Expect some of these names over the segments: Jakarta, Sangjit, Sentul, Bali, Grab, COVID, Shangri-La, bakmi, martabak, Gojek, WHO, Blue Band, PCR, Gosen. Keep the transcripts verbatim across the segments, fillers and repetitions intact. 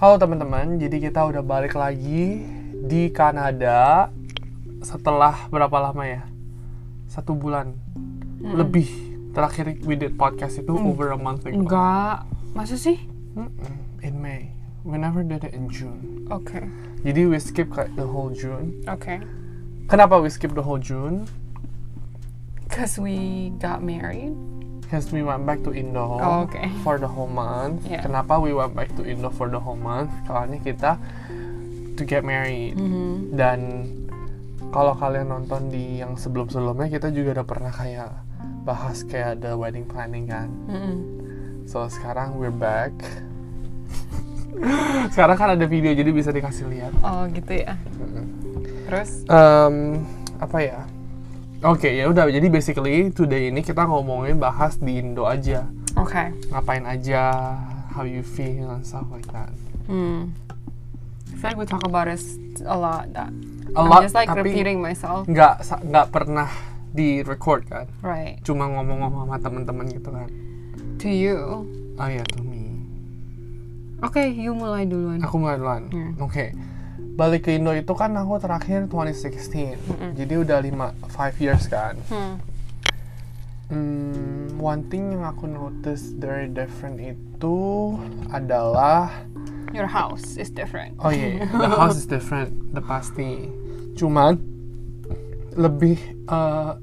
Halo teman-teman, jadi kita udah balik lagi di Kanada setelah berapa lama ya? Satu bulan hmm. lebih. Terakhir we did podcast itu hmm. over a month ago. Enggak, masa sih? In May, we never did it in June. Oke. Okay. Jadi we skip like the whole June. Oke. Okay. Kenapa we skip the whole June? Cause we got married. Because we went back to Indo oh, okay. for the whole month. Yeah. Kenapa we went back to Indo for the whole month? Karena kita to get married. Mm-hmm. Dan kalau kalian nonton di yang sebelum-sebelumnya, kita juga udah pernah kayak bahas kayak the wedding planning kan. Mm-hmm. So sekarang we're back. Sekarang kan ada video jadi bisa dikasih lihat. Oh gitu ya. Mm-hmm. Terus? Um, apa ya? Oke, okay, ya udah. Jadi basically today ini kita ngomongin bahas di Indo aja. Oke. Okay. Ngapain aja, how you feel and stuff like that. Hmm. I feel like we talk about it a lot. That. A I'm lot. Just like tapi repeating myself. Nggak, nggak pernah di record kan. Right. Cuma ngomong-ngomong sama teman-teman gitu kan. To you. Oh ya, yeah, to me. Oke, okay, you mulai duluan. Aku mulai duluan. Yeah. Oke. Okay. Balik ke Indo itu kan aku terakhir twenty sixteen, mm-hmm. jadi udah lima, five years kan. Mm. Mm, one thing yang aku notice very different itu adalah your house is different. Oh iya, yeah, the house is different, the pasti. Cuman lebih uh,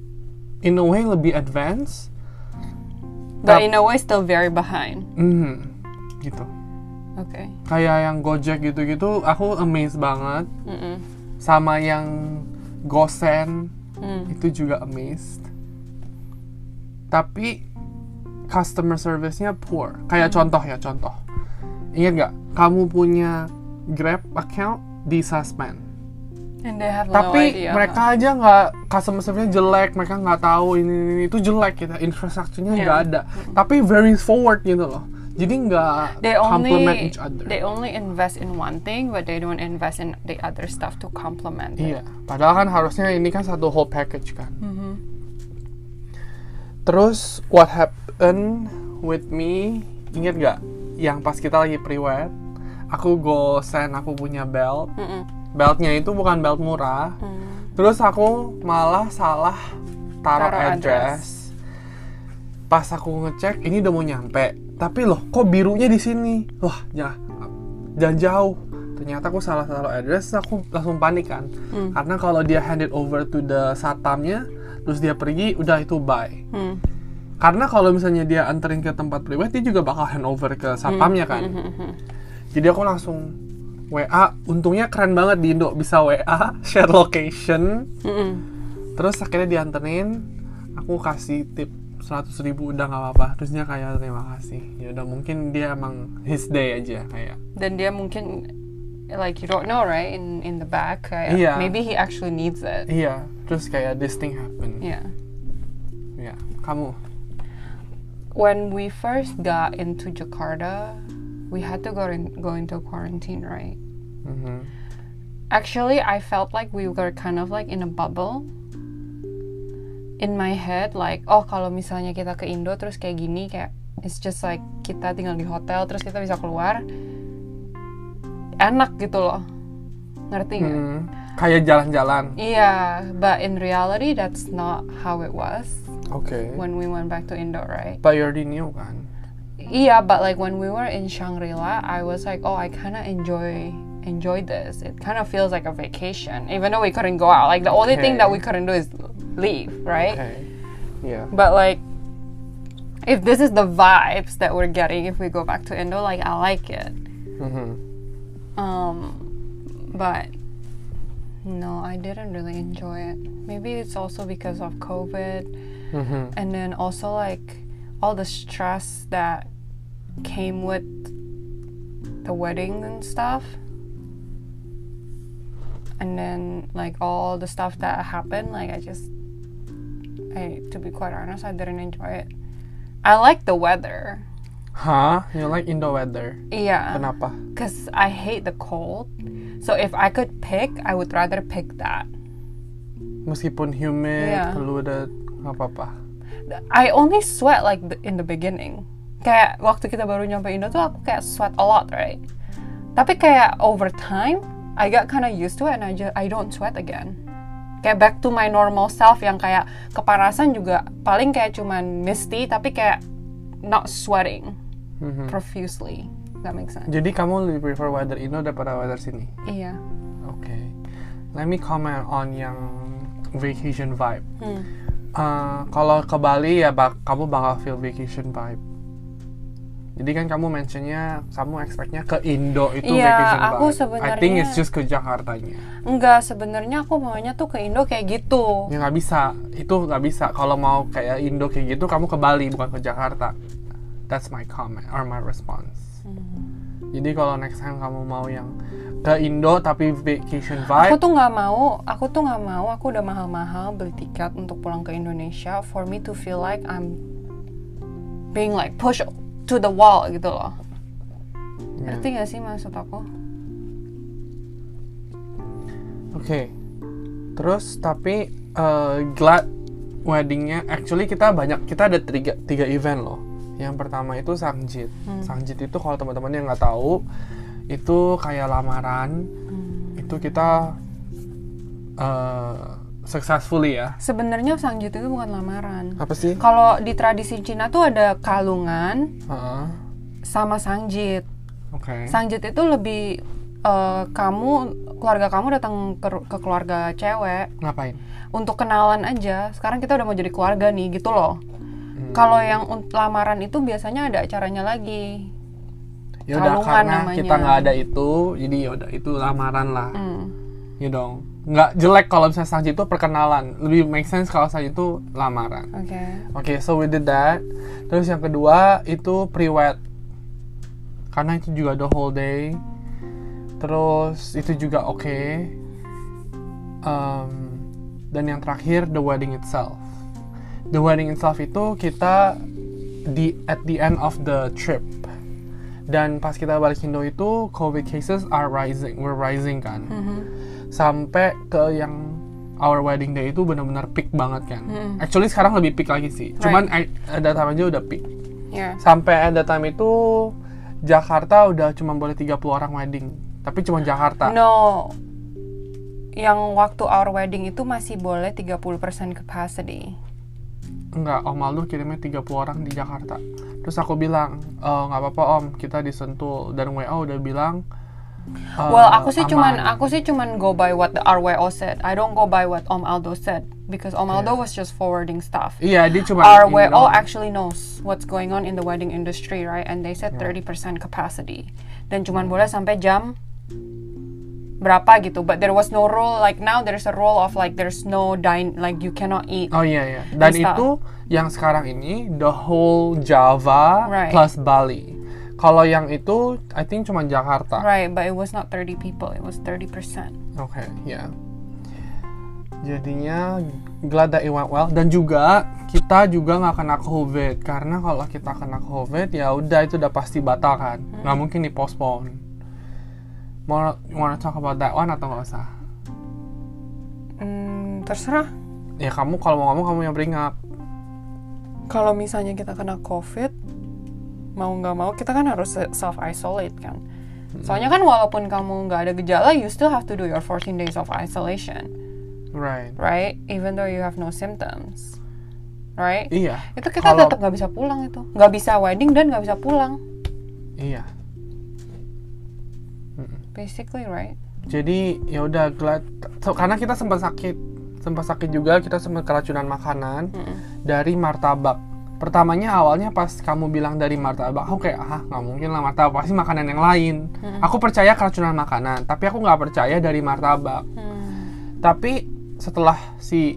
in a way lebih advanced. But in a way still very behind. Mm-hmm, gitu. Okay. Kayak yang Gojek gitu-gitu, aku amazed banget. Mm-mm. Sama yang Gosen, mm. itu juga amazed. Tapi customer service-nya poor. Kayak mm. contoh ya, contoh. Ingat nggak? Kamu punya Grab account di suspend. And they have Tapi no idea, mereka huh? aja nggak, customer service-nya jelek. Mereka nggak tahu ini, ini, ini. Itu jelek gitu. Infrastrukturnya nggak yeah. ada. Mm. Tapi very forward gitu loh. Jadi nggak complement each other. They only invest in one thing, but they don't invest in the other stuff to complement it. Iya, padahal kan harusnya ini kan satu whole package kan. Mm-hmm. Terus what happened with me? Ingat nggak? Yang pas kita lagi pre-wed, aku Gosen, aku punya belt. Mm-mm. Beltnya itu bukan belt murah. Mm. Terus aku malah salah taruh address. address. Pas aku ngecek, ini udah mau nyampe. Tapi loh, kok birunya di sini? Wah, ya, jangan jauh. Ternyata aku salah taruh address, aku langsung panik kan. Mm. Karena kalau dia handed over to the satamnya, terus dia pergi, udah itu bye. Mm. Karena kalau misalnya dia anterin ke tempat private, dia juga bakal handover ke satamnya kan. Mm. Jadi aku langsung W A. Untungnya keren banget di Indo, bisa W A, share location. Mm-mm. Terus akhirnya dianterin, aku kasih tip. seratus ribu udah nggak apa-apa, terus dia kayak terima kasih. Ya udah, mungkin dia emang his day aja kayak. Dan dia mungkin like you don't know right in in the back kayak yeah. maybe he actually needs it. Iya, yeah. Terus kayak this thing happen. Iya. Yeah. Ya, yeah. Kamu. When we first got into Jakarta, we had to go in, go into quarantine, right? Mm-hmm. Actually, I felt like we were kind of like in a bubble. In my head, like, oh kalau misalnya kita ke Indo terus kayak gini, kayak it's just like kita tinggal di hotel terus kita bisa keluar, enak gitu loh, ngerti nggak? Hmm, kayak jalan-jalan. Iya, yeah, but in reality that's not how it was. Okay. When we went back to Indo, right? But you already knew kan? Iya, yeah, but like when we were in Shangri-La, I was like, oh I kinda enjoy. enjoy this. It kind of feels like a vacation, even though we couldn't go out. Like the only okay. thing that we couldn't do is leave, right? Okay. Yeah. But like, if this is the vibes that we're getting if we go back to Indo, like I like it. Mm-hmm. Um, but no, I didn't really enjoy it. Maybe it's also because of COVID, mm-hmm. and then also like all the stress that came with the wedding and stuff. And then, like, all the stuff that happened, like, I just, I, to be quite honest, I didn't enjoy it. I like the weather. Huh? You like Indo weather? Yeah. Kenapa? Because I hate the cold. So, if I could pick, I would rather pick that. Meskipun humid, yeah. polluted, gak apa-apa. I only sweat, like, in the beginning. Kayak, waktu kita baru nyampe Indo tuh, aku kayak sweat a lot, right? Tapi kayak over time, I got kinda used to it and I, just, I don't sweat again. Kayak back to my normal self yang kayak kepanasan juga paling kayak cuman misty tapi kayak not sweating mm-hmm. profusely. That makes sense. Jadi kamu lebih prefer weather Indo daripada weather sini? Iya. Oke. Okay. Let me comment on yang vacation vibe. Hmm. Uh, kalau ke Bali ya bak- kamu bakal feel vacation vibe. Jadi kan kamu mentionnya, kamu expectnya ke Indo itu yeah, vacation aku vibe. Sebenernya, I think it's just ke Jakartanya. Enggak, sebenarnya aku maunya tuh ke Indo kayak gitu. Ya nggak bisa, itu nggak bisa. Kalau mau kayak Indo kayak gitu, kamu ke Bali bukan ke Jakarta. That's my comment or my response. Hmm. Jadi kalau next time kamu mau yang ke Indo tapi vacation vibe. Aku tuh nggak mau, aku tuh nggak mau. Aku udah mahal-mahal beli tiket untuk pulang ke Indonesia for me to feel like I'm being like pushed to the wall gitu loh. Yeah. Ngerti gak sih maksud aku? Oke. Okay. Terus tapi uh, glad weddingnya actually kita banyak, kita ada tiga, tiga event loh. Yang pertama itu Sangjit. Hmm. Sangjit itu kalau teman-teman yang nggak tahu itu kayak lamaran. Hmm. Itu kita uh, successfully ya. Sebenarnya Sangjit itu bukan lamaran. Apa sih? Kalau di tradisi Cina tuh ada kalungan uh-uh. sama Sangjit. Oke. Okay. Sangjit itu lebih uh, kamu keluarga kamu datang ke, ke keluarga cewek. Ngapain? Untuk kenalan aja. Sekarang kita udah mau jadi keluarga nih gitu loh. Hmm. Kalau yang lamaran itu biasanya ada acaranya lagi. Ya udah karena namanya. Kita nggak ada itu, jadi ya udah itu lamaran lah. Hmm. Ya dong. Nggak jelek kalau misalnya Sangjit itu perkenalan. Lebih make sense kalau Sangjit itu lamaran. Oke. Okay. Oke, okay, so we did that. Terus yang kedua itu pre-wed. Karena itu juga the whole day. Terus itu juga oke. Okay. Um, dan yang terakhir the wedding itself. The wedding itself itu kita di at the end of the trip. Dan pas kita balik Indo itu COVID cases are rising. We're rising kan. Mm-hmm. Sampai ke yang our wedding day itu benar-benar peak banget kan. Mm. Actually sekarang lebih peak lagi sih. Right. Cuman at that time aja udah peak. Yeah. Sampai at that time itu Jakarta udah cuma boleh tiga puluh orang wedding. Tapi cuma Jakarta. No. Yang waktu our wedding itu masih boleh tiga puluh persen capacity. Enggak, Om Aldo kirimnya tiga puluh orang di Jakarta. Terus aku bilang, e, gak apa-apa Om, kita di Sentul. Dan W O udah bilang, Uh, well, aku sih aman. cuman aku sih cuman go by what the R W O said. I don't go by what Om Aldo said because Om Aldo yeah. was just forwarding stuff. Iya, yeah, dia cuma R W O actually knows what's going on in the wedding industry, right? And they said yeah. thirty percent capacity. Dan cuman boleh sampai jam berapa gitu. But there was no rule like now there's a rule of like there's no dine like you cannot eat. Oh iya yeah, ya. Yeah. Dan itu yang sekarang ini the whole Java right. plus Bali. Kalau yang itu, I think cuma Jakarta. Right, but it was not thirty people, it was thirty percent. Okay, yeah. Jadinya glad that it went well. Dan juga kita juga nggak kena COVID karena kalau kita kena COVID ya udah itu udah pasti batal kan, nggak hmm. mungkin dipostpone. Mau wanna talk about that one atau nggak usah? Hmm, terserah. Ya kamu kalau mau ngomong kamu yang bring up. Kalau misalnya kita kena COVID. Mau nggak mau kita kan harus self isolate kan. Soalnya kan walaupun kamu nggak ada gejala, you still have to do your fourteen days of isolation. Right. Right. Even though you have no symptoms. Right. Iya. Itu kita Kalo... tetap nggak bisa pulang itu. Nggak bisa wedding dan nggak bisa pulang. Iya. Basically right. Jadi ya udah glad. So, karena kita sempat sakit, sempat sakit juga kita sempat keracunan makanan Mm-mm. dari martabak. Pertamanya awalnya pas kamu bilang dari martabak, aku kayak, ah gak mungkin lah martabak, pasti makanan yang lain. Hmm. Aku percaya keracunan makanan, tapi aku gak percaya dari martabak. Hmm. Tapi setelah si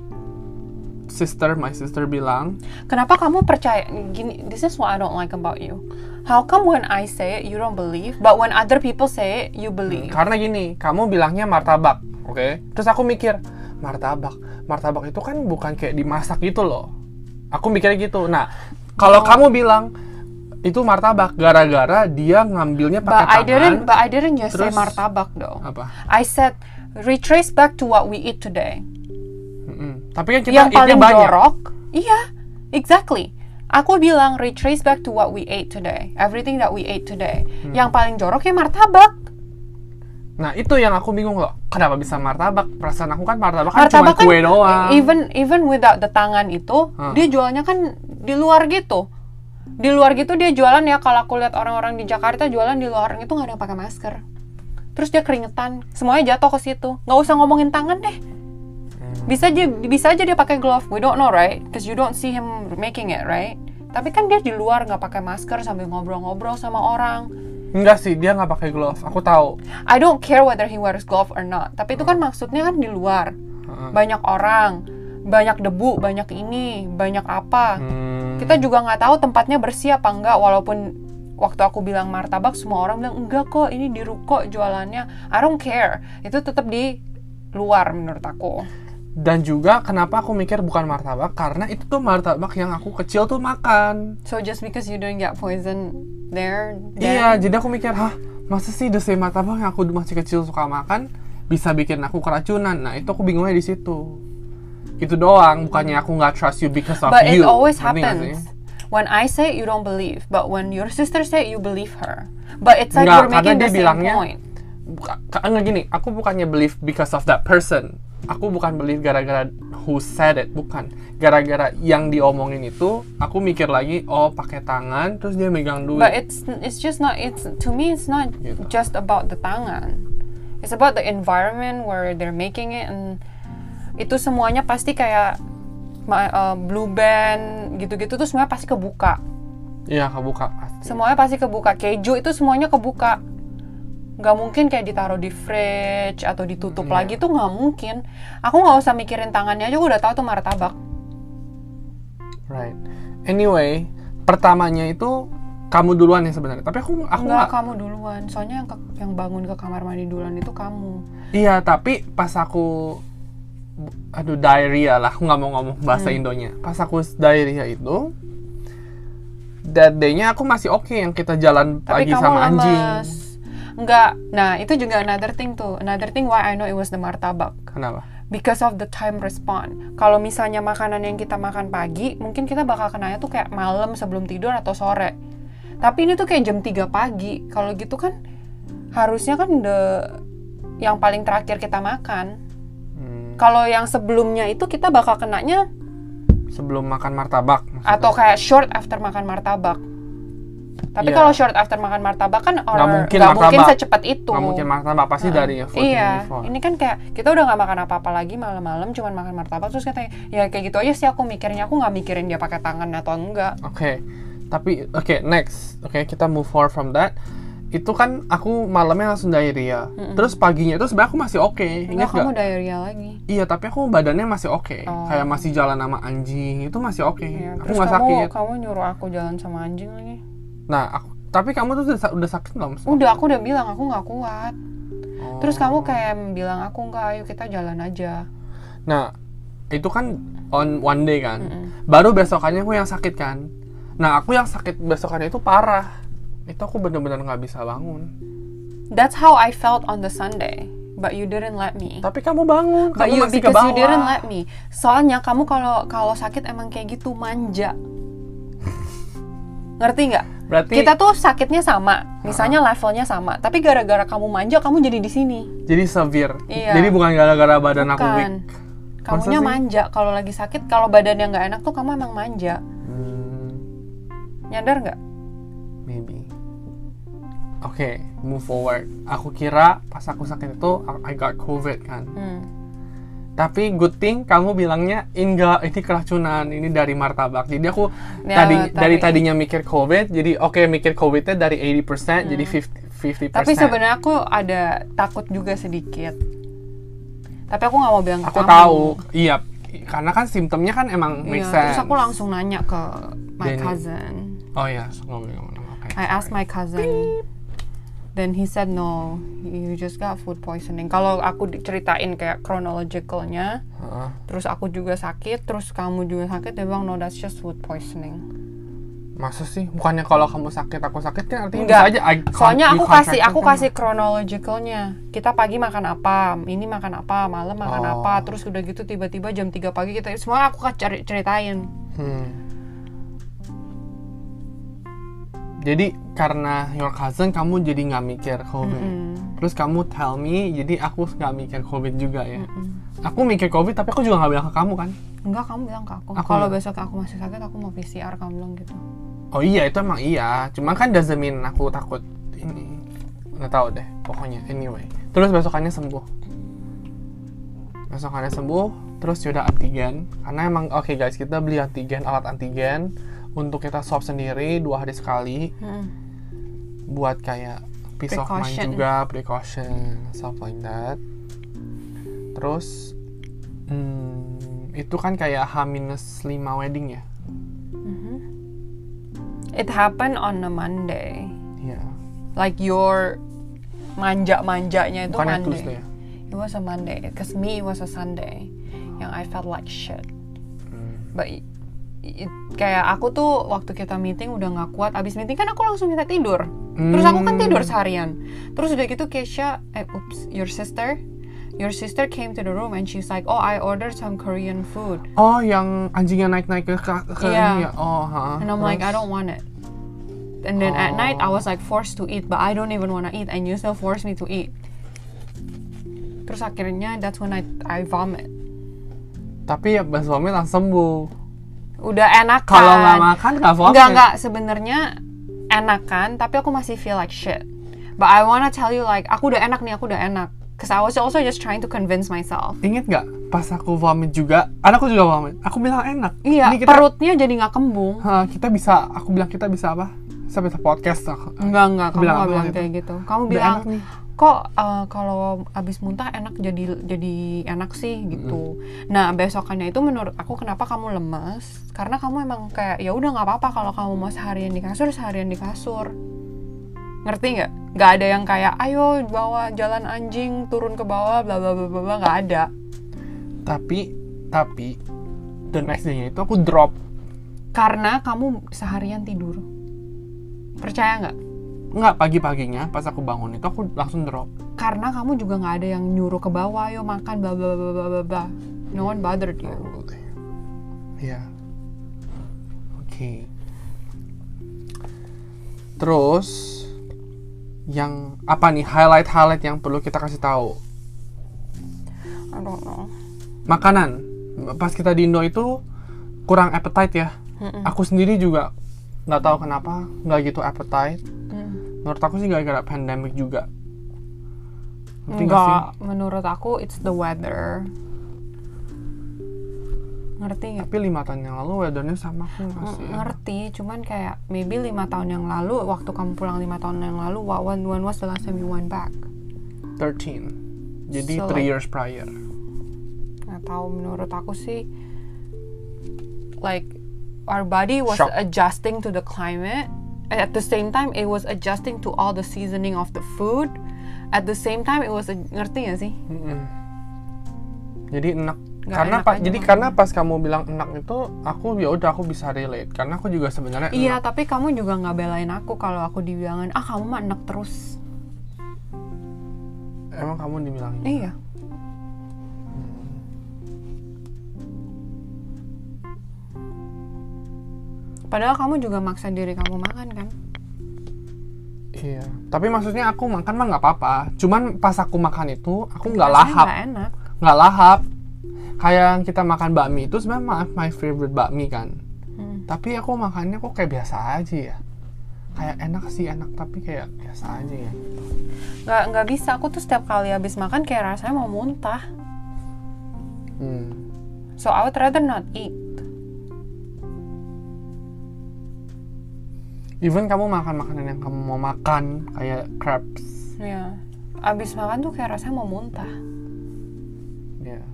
sister, my sister bilang, kenapa kamu percaya, gini, this is what I don't like about you. How come when I say it, you don't believe, but when other people say it, you believe? Karena gini, kamu bilangnya martabak, oke? Okay? Terus aku mikir, martabak, martabak itu kan bukan kayak dimasak gitu loh. Aku mikirnya gitu. Nah, kalau oh. kamu bilang itu martabak gara-gara dia ngambilnya pakai tangan. But I didn't, but I didn't just terus, say martabak though. Apa? I said retrace back to what we eat today. Mm-hmm. Tapi kan kita yang paling banyak. Jorok. Iya, exactly. Aku bilang retrace back to what we ate today. Everything that we ate today. Hmm. Yang paling jorok ya martabak. Nah, itu yang aku bingung loh. Kenapa bisa martabak? Perasaan aku kan martabak, martabak kan cuma kue kan doang. Even even without the tangan itu, huh? Dia jualnya kan di luar gitu. Di luar gitu dia jualan ya, kalau aku lihat orang-orang di Jakarta jualan di luar itu nggak ada yang pakai masker. Terus dia keringetan, semuanya jatuh ke situ. Nggak usah ngomongin tangan deh. Bisa aja bisa aja dia pakai glove. We don't know, right? Because you don't see him making it, right? Tapi kan dia di luar nggak pakai masker sambil ngobrol-ngobrol sama orang. Enggak sih, dia nggak pakai glove. Aku tahu. I don't care whether he wears glove or not. Tapi itu kan maksudnya kan di luar. Banyak orang, banyak debu, banyak ini, banyak apa. Hmm. Kita juga nggak tahu tempatnya bersih apa enggak. Walaupun waktu aku bilang martabak, semua orang bilang, enggak kok, ini di ruko jualannya. I don't care. Itu tetap di luar menurut aku. Dan juga kenapa aku mikir bukan martabak, karena itu tuh martabak yang aku kecil tuh makan. So just because you don't get poison there? Then... Iya, jadi aku mikir, hah, masa sih the same martabak yang aku masih kecil suka makan bisa bikin aku keracunan? Nah, itu aku bingungnya di situ. Itu doang, bukannya aku nggak trust you because of but you. But it always nanti happens. When I say you don't believe, but when your sister say you believe her. But it's like nggak, you're making the same bilangnya, point. Enggak gini, aku bukannya believe because of that person. Aku bukan believe gara-gara who said it, bukan. Gara-gara yang diomongin itu, aku mikir lagi, oh pakai tangan, terus dia megang duit. But it's it's just not it's to me it's not gitu. Just about the tangan. It's about the environment where they're making it, and itu semuanya pasti kayak uh, Blue Band gitu-gitu tuh semuanya pasti kebuka. Iya, kebuka pasti. Semuanya pasti kebuka. Keju itu semuanya kebuka. Nggak mungkin kayak ditaruh di fridge atau ditutup yeah. lagi, tuh nggak mungkin. Aku nggak usah mikirin tangannya aja, gue udah tahu tuh martabak. Right. Anyway, pertamanya itu kamu duluan ya sebenarnya. Tapi aku aku nggak gak... kamu duluan. Soalnya yang ke, yang bangun ke kamar mandi duluan itu kamu. Iya, tapi pas aku aduh diarrhea lah, aku nggak mau ngomong bahasa hmm. Indonya. Pas aku diarrhea itu, that day-nya aku masih oke okay, yang kita jalan tapi pagi sama lemes. Anjing. Enggak. Nah, itu juga another thing tuh. Another thing why I know it was the martabak. Kenapa? Because of the time response. Kalau misalnya makanan yang kita makan pagi, mungkin kita bakal kenanya tuh kayak malam sebelum tidur atau sore. Tapi ini tuh kayak jam tiga pagi. Kalau gitu kan harusnya kan the yang paling terakhir kita makan. Hmm. Kalau yang sebelumnya itu kita bakal kenanya sebelum makan martabak maksudnya. Atau kayak short after makan martabak. Tapi yeah. kalau short after makan martabak kan nggak mungkin, mungkin secepat itu. Nggak mungkin martabak, pasti uh-uh. dari food iya. Before. Ini kan kayak kita udah nggak makan apa-apa lagi malam-malam, cuman makan martabak. Terus katanya, ya kayak gitu aja sih aku mikirnya. Aku nggak mikirin dia pakai tangan atau enggak. Oke, okay. tapi oke okay, next. Oke, okay, kita move forward from that. Itu kan aku malamnya langsung diarrhea. Mm-mm. Terus paginya itu sebenarnya aku masih oke okay. Enggak, kamu diarrhea lagi. Iya, tapi aku badannya masih oke okay. oh. Kayak masih jalan sama anjing, itu masih oke okay. yeah. Aku nggak sakit. Kamu nyuruh aku jalan sama anjing lagi. Nah, aku, tapi kamu tuh udah, udah sakit belum? Udah, aku udah bilang, aku nggak kuat. Oh. Terus kamu kayak bilang, aku nggak, ayo kita jalan aja. Nah, itu kan on one day kan? Mm-hmm. Baru besokannya aku yang sakit kan? Nah, aku yang sakit besokannya itu parah. Itu aku bener-bener nggak bisa bangun. That's how I felt on the Sunday. But you didn't let me. Tapi kamu bangun, but kamu you, masih ke bawah. Because you didn't let me. Soalnya kamu kalau kalau sakit emang kayak gitu, manja. Ngerti nggak? Berarti kita tuh sakitnya sama, misalnya uh, levelnya sama, tapi gara-gara kamu manja, kamu jadi di sini. Jadi severe. Iya. Jadi bukan gara-gara badan bukan. Aku weak. Kamunya manja. Kalau lagi sakit, kalau badannya nggak enak tuh kamu emang manja. Hmm. Nyadar nggak? Maybe. Oke, okay, move forward. Aku kira pas aku sakit itu, I got COVID kan. Hmm. Tapi good thing kamu bilangnya enggak, ini keracunan, ini dari martabak. Jadi aku ya, tadi tapi, dari tadinya mikir COVID, jadi oke okay, mikir COVID-nya dari eighty percent hmm. jadi fifty percent. Tapi sebenarnya aku ada takut juga sedikit. Tapi aku nggak mau bilang ke aku kamu. Tahu, iya. Karena kan simptomnya kan emang make yeah, sense. Terus aku langsung nanya ke my then, cousin. Oh iya, so, ngomong ngomong. Okay, I asked my cousin. Beep. Then he said no, you just got food poisoning. Kalau aku diceritain kayak chronologicalnya, huh? Terus aku juga sakit, terus kamu juga sakit, dia bilang no, that's just food poisoning. Masa sih? Bukannya kalau kamu sakit aku sakit kan artinya enggak aja. Soalnya aku kasih aku kan? kasih chronologicalnya. Kita pagi makan apa, ini makan apa, malam makan oh. apa, terus udah gitu tiba-tiba jam tiga pagi kita semua aku ceritain. Hmm. jadi karena your cousin kamu jadi nggak mikir COVID. Mm-hmm. Terus kamu tell me, jadi aku nggak mikir COVID juga ya. Mm-hmm. Aku mikir COVID tapi aku juga nggak bilang ke kamu kan? Enggak, kamu bilang ke aku. aku Kalau besok aku masih sakit aku mau P C R, kamu bilang gitu. Oh iya, itu emang iya. Cuma kan doesn't mean aku takut ini. Nggak tahu deh, pokoknya anyway. Terus besokannya sembuh. Besokannya sembuh. Terus yaudah antigen. Karena emang oke okay guys, kita beli antigen, alat antigen untuk kita swab sendiri dua hari sekali. Hmm. Buat kayak peace of mind juga, precaution, stuff like that. Terus hmm, itu kan kayak H minus lima wedding ya. Mm-hmm. It happened on a Monday. Yeah. Like your manja-manjanya itu bukan Monday. Tuesday, ya? It was a Monday. Cause me it was a Sunday. Yang I felt like shit. Hmm. But it, it, kayak aku tuh waktu kita meeting udah gak kuat. Abis meeting kan aku langsung minta tidur. Hmm. Terus aku kan tidur seharian. Terus udah gitu Keisha, eh, oops, your sister, your sister came to the room and she's like, oh I ordered some Korean food. Oh yang anjingnya naik-naik ke ke yeah. Ya. Oh, huh. And I'm Terus? like I don't want it. And then oh. at night I was like forced to eat, but I don't even wanna eat and you still forced me to eat. Terus akhirnya that's when I I vomit. Tapi ya Mas Wami langsung sembuh. Udah enakan. Kalau nggak makan nggak vomit. Nggak nggak sebenarnya enakan, tapi aku masih feel like shit. But I wanna tell you like aku udah enak nih, aku udah enak. Cause I was also just trying to convince myself. Ingat nggak pas aku vomit juga, anakku juga vomit. Aku bilang enak. Iya. Kita, perutnya jadi nggak kembung. Ha, kita bisa, aku bilang kita bisa apa? Sampai podcast. Enggak enggak. Kamu nggak bilang kayak gitu. Kamu bilang kok uh, kalau abis muntah enak jadi jadi enak sih gitu. Mm. Nah besokannya itu menurut aku kenapa kamu lemas? Karena kamu emang kayak ya udah nggak apa-apa kalau kamu mau seharian di kasur seharian di kasur. Ngerti nggak? Nggak ada yang kayak ayo bawa jalan anjing turun ke bawah bla bla bla bla, nggak ada. Tapi tapi the next day-nya itu aku drop. Karena kamu seharian tidur. Percaya nggak? Enggak, pagi-paginya pas aku bangun itu aku langsung drop. Karena kamu juga gak ada yang nyuruh ke bawah, ayo makan, bla bla bla bla bla. No one bothered you. Oh, ya. Yeah. Oke. Okay. Terus, yang apa nih highlight-highlight yang perlu kita kasih tahu? I don't know. Makanan. Pas kita di Indo itu kurang appetite ya. Mm-mm. Aku sendiri juga nggak tahu kenapa nggak gitu appetite. Mm. Menurut aku sih gara-gara pandemic juga. Ngerti nggak sih? Menurut aku it's the weather. Ngerti nggak? Tapi lima tahun yang lalu weathernya sama aku masih. Ng- ngerti, cuman kayak maybe lima tahun yang lalu waktu kamu pulang lima tahun yang lalu what when, when was the last time you went back? thirteen Jadi so, three years prior. Nggak tahu. Menurut aku sih like our body was Shock. adjusting to the climate. At the same time, it was adjusting to all the seasoning of the food. At the same time, it was a, ngerti nggak sih? Mm-hmm. Jadi enak. Gak karena enak pa, jadi makan. Karena pas kamu bilang enak itu, aku ya udah aku bisa relate. Karena aku juga sebenarnya. Iya, enak. Tapi kamu juga nggak belain aku kalau aku dibilangin ah kamu mah enak terus. Emang kamu dibilangin? Iya. Padahal kamu juga maksa diri kamu makan kan? Iya. Tapi maksudnya aku makan mah nggak apa-apa. Cuman pas aku makan itu aku nggak lahap. Nggak enak. Nggak lahap. Kayak yang kita makan bakmi itu sebenarnya my favorite bakmi kan. Hmm. Tapi aku makannya kok kayak biasa aja ya. Kayak enak sih enak tapi kayak biasa aja ya. Nggak nggak bisa. Aku tuh setiap kali habis makan kayak rasanya mau muntah. Hmm. So I would rather not eat. Even kamu makan makanan yang kamu mau makan, kayak crabs. Iya. Abis makan tuh kayak rasanya mau muntah. Iya.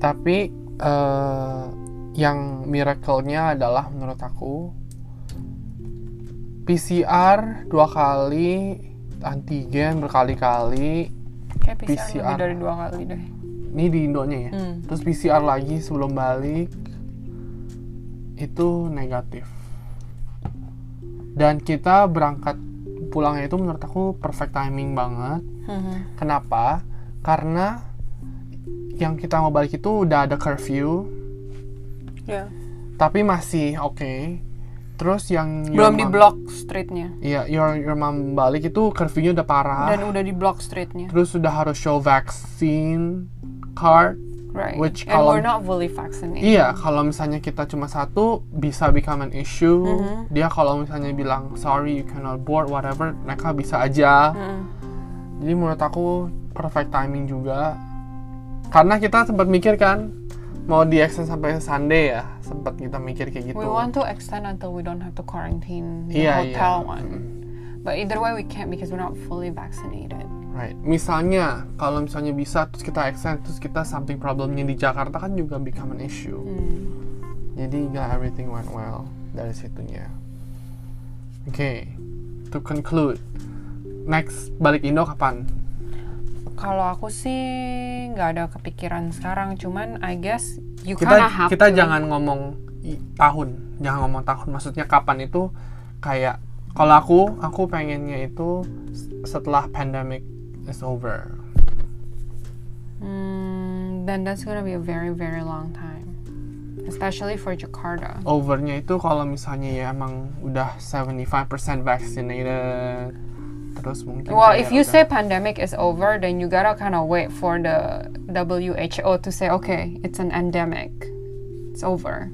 Tapi, uh, yang miracle-nya adalah menurut aku, P C R dua kali, antigen berkali-kali. Kayak P C R, P C R lebih dari dua kali deh. Ini di Indonya ya? Hmm. Terus P C R lagi sebelum balik. Itu negatif. Dan kita berangkat pulangnya itu menurut aku perfect timing banget. Mm-hmm. Kenapa? Karena yang kita mau balik itu udah ada curfew. Yeah. Tapi masih oke. Okay. Terus yang belum di block streetnya. Iya, your your mom balik itu curfew-nya udah parah. Dan udah di block streetnya. Terus sudah harus show vaccine card, right. Which and kalau, we're not fully vaccinated. Iya, kalau misalnya kita cuma satu bisa become an issue. Mm-hmm. Dia kalau misalnya bilang sorry you cannot board whatever, mereka bisa aja. Mm. Jadi menurut aku perfect timing juga. Karena kita sempat mikir kan mau di-extend sampai Sunday ya, sempat kita mikir kayak gitu. We want to extend until we don't have to quarantine the yeah, hotel yeah. one. But either way we can't because we're not fully vaccinated. Right. Misalnya, kalau misalnya bisa terus kita extend, terus kita something problemnya di Jakarta kan juga become an issue. Mm. Jadi gak everything went well dari situnya. Oke, okay. To conclude, next balik Indo kapan? Kalau aku sih nggak ada kepikiran sekarang, cuman I guess you kinda have to. Kita jangan ngomong tahun, jangan ngomong tahun. Maksudnya kapan itu kayak kalau aku, aku pengennya itu setelah pandemic is over. Hmm, then that's gonna be a very very long time, especially for Jakarta. Overnya itu kalau misalnya ya emang udah seventy-five percent vaccinated. Terus mungkin well, if you say pandemic is over, then you gotta kind of wait for the W H O to say, okay, it's an endemic, it's over,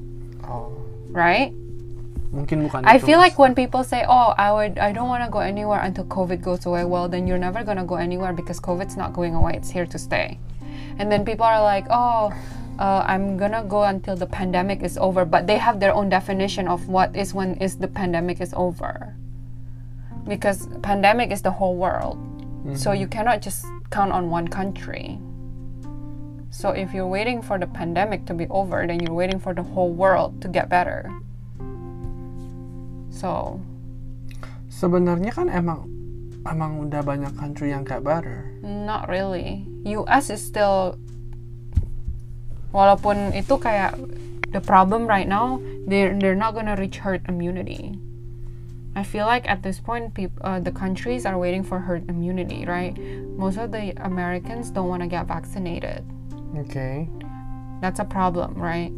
oh. right? Mungkin bukan. I itu feel like when people say, oh, I would, I don't want to go anywhere until COVID goes away. Well, then you're never gonna go anywhere because COVID's not going away; it's here to stay. And then people are like, oh, uh, I'm gonna go until the pandemic is over, but they have their own definition of what is when is the pandemic is over. Because pandemic is the whole world, mm-hmm. so you cannot just count on one country. So if you're waiting for the pandemic to be over, then you're waiting for the whole world to get better. So sebenarnya kan emang emang udah banyak country yang get better. Not really. U S is still, walaupun itu kayak the problem right now, they they're not gonna reach herd immunity. I feel like at this point, peop- uh, the countries are waiting for herd immunity, right? Most of the Americans don't want to get vaccinated. Okay. That's a problem, right?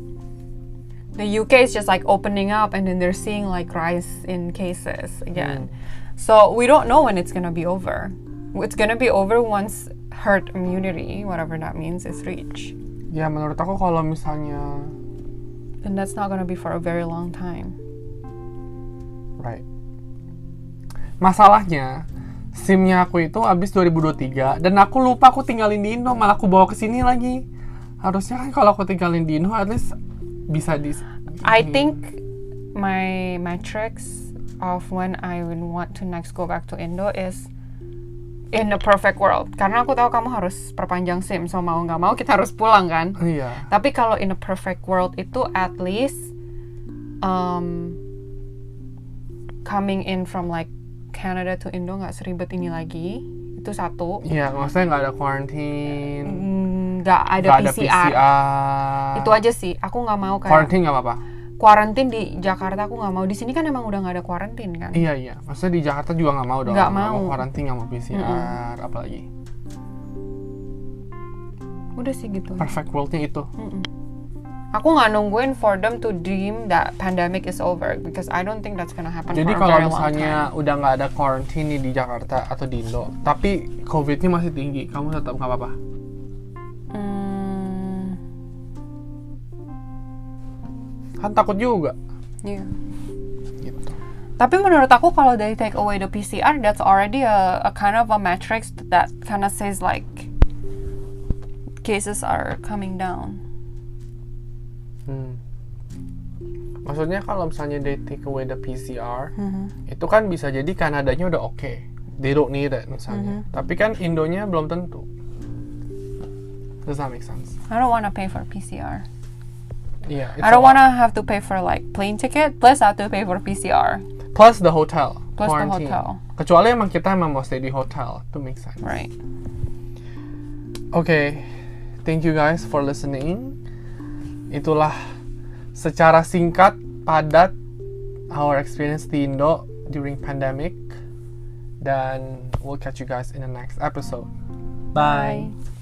The U K is just like opening up and then they're seeing like rise in cases again. Mm. So we don't know when it's going to be over. It's going to be over once herd immunity, whatever that means, is reached. Yeah, menurut aku kalau misalnya... And that's not going to be for a very long time. Right. Masalahnya, SIM-nya aku itu habis dua ribu dua puluh tiga dan aku lupa aku tinggalin di Indo, malah aku bawa ke sini lagi. Harusnya kan kalau aku tinggalin di Indo at least bisa di I think my metrics of when I would want to next go back to Indo is in the perfect world. Karena aku tahu kamu harus perpanjang SIM, so mau enggak mau kita harus pulang kan? Iya. Yeah. Tapi kalau in the perfect world itu at least um, coming in from like Canada to Indo nggak seribet ini lagi, itu satu. Iya, maksudnya nggak ada quarantine, nggak ada, ada P C R. Itu aja sih, aku nggak mau kayak. Quarantine nggak apa-apa. Quarantine di Jakarta aku nggak mau. Di sini kan emang udah nggak ada quarantine kan. Iya iya, maksudnya di Jakarta juga nggak mau dong. Nggak mau. Quarantine nggak mau P C R, mm-hmm. apalagi. Udah sih gitu. Perfect worldnya itu. Mm-mm. Aku nggak nungguin for them to dream that pandemic is over because I don't think that's gonna happen. Jadi for a very long time. Jadi kalau misalnya udah nggak ada quarantine di Jakarta atau di Indo, tapi COVID-nya masih tinggi, kamu tetap nggak apa-apa? Hmm. Kan takut juga. Iya. Yeah. Gitu. Tapi menurut aku kalau they take away the P C R, that's already a, a kind of a metrics that kind of says like cases are coming down. Hmm. Maksudnya kalau misalnya they take away the P C R, mm-hmm. itu kan bisa jadi Kanadanya udah oke, okay. they don't need it misalnya. Mm-hmm. Tapi kan Indonya belum tentu. Does that make sense? I don't wanna pay for P C R. Yeah. I don't wanna have to pay for like plane ticket plus I have to pay for P C R. Plus the hotel. Plus quarantine. The hotel. Kecuali emang kita emang mau stay di hotel, to make sense. Right. Okay, thank you guys for listening. Itulah secara singkat, padat, our experience di Indo during pandemic. Dan we'll catch you guys in the next episode. Bye! Bye.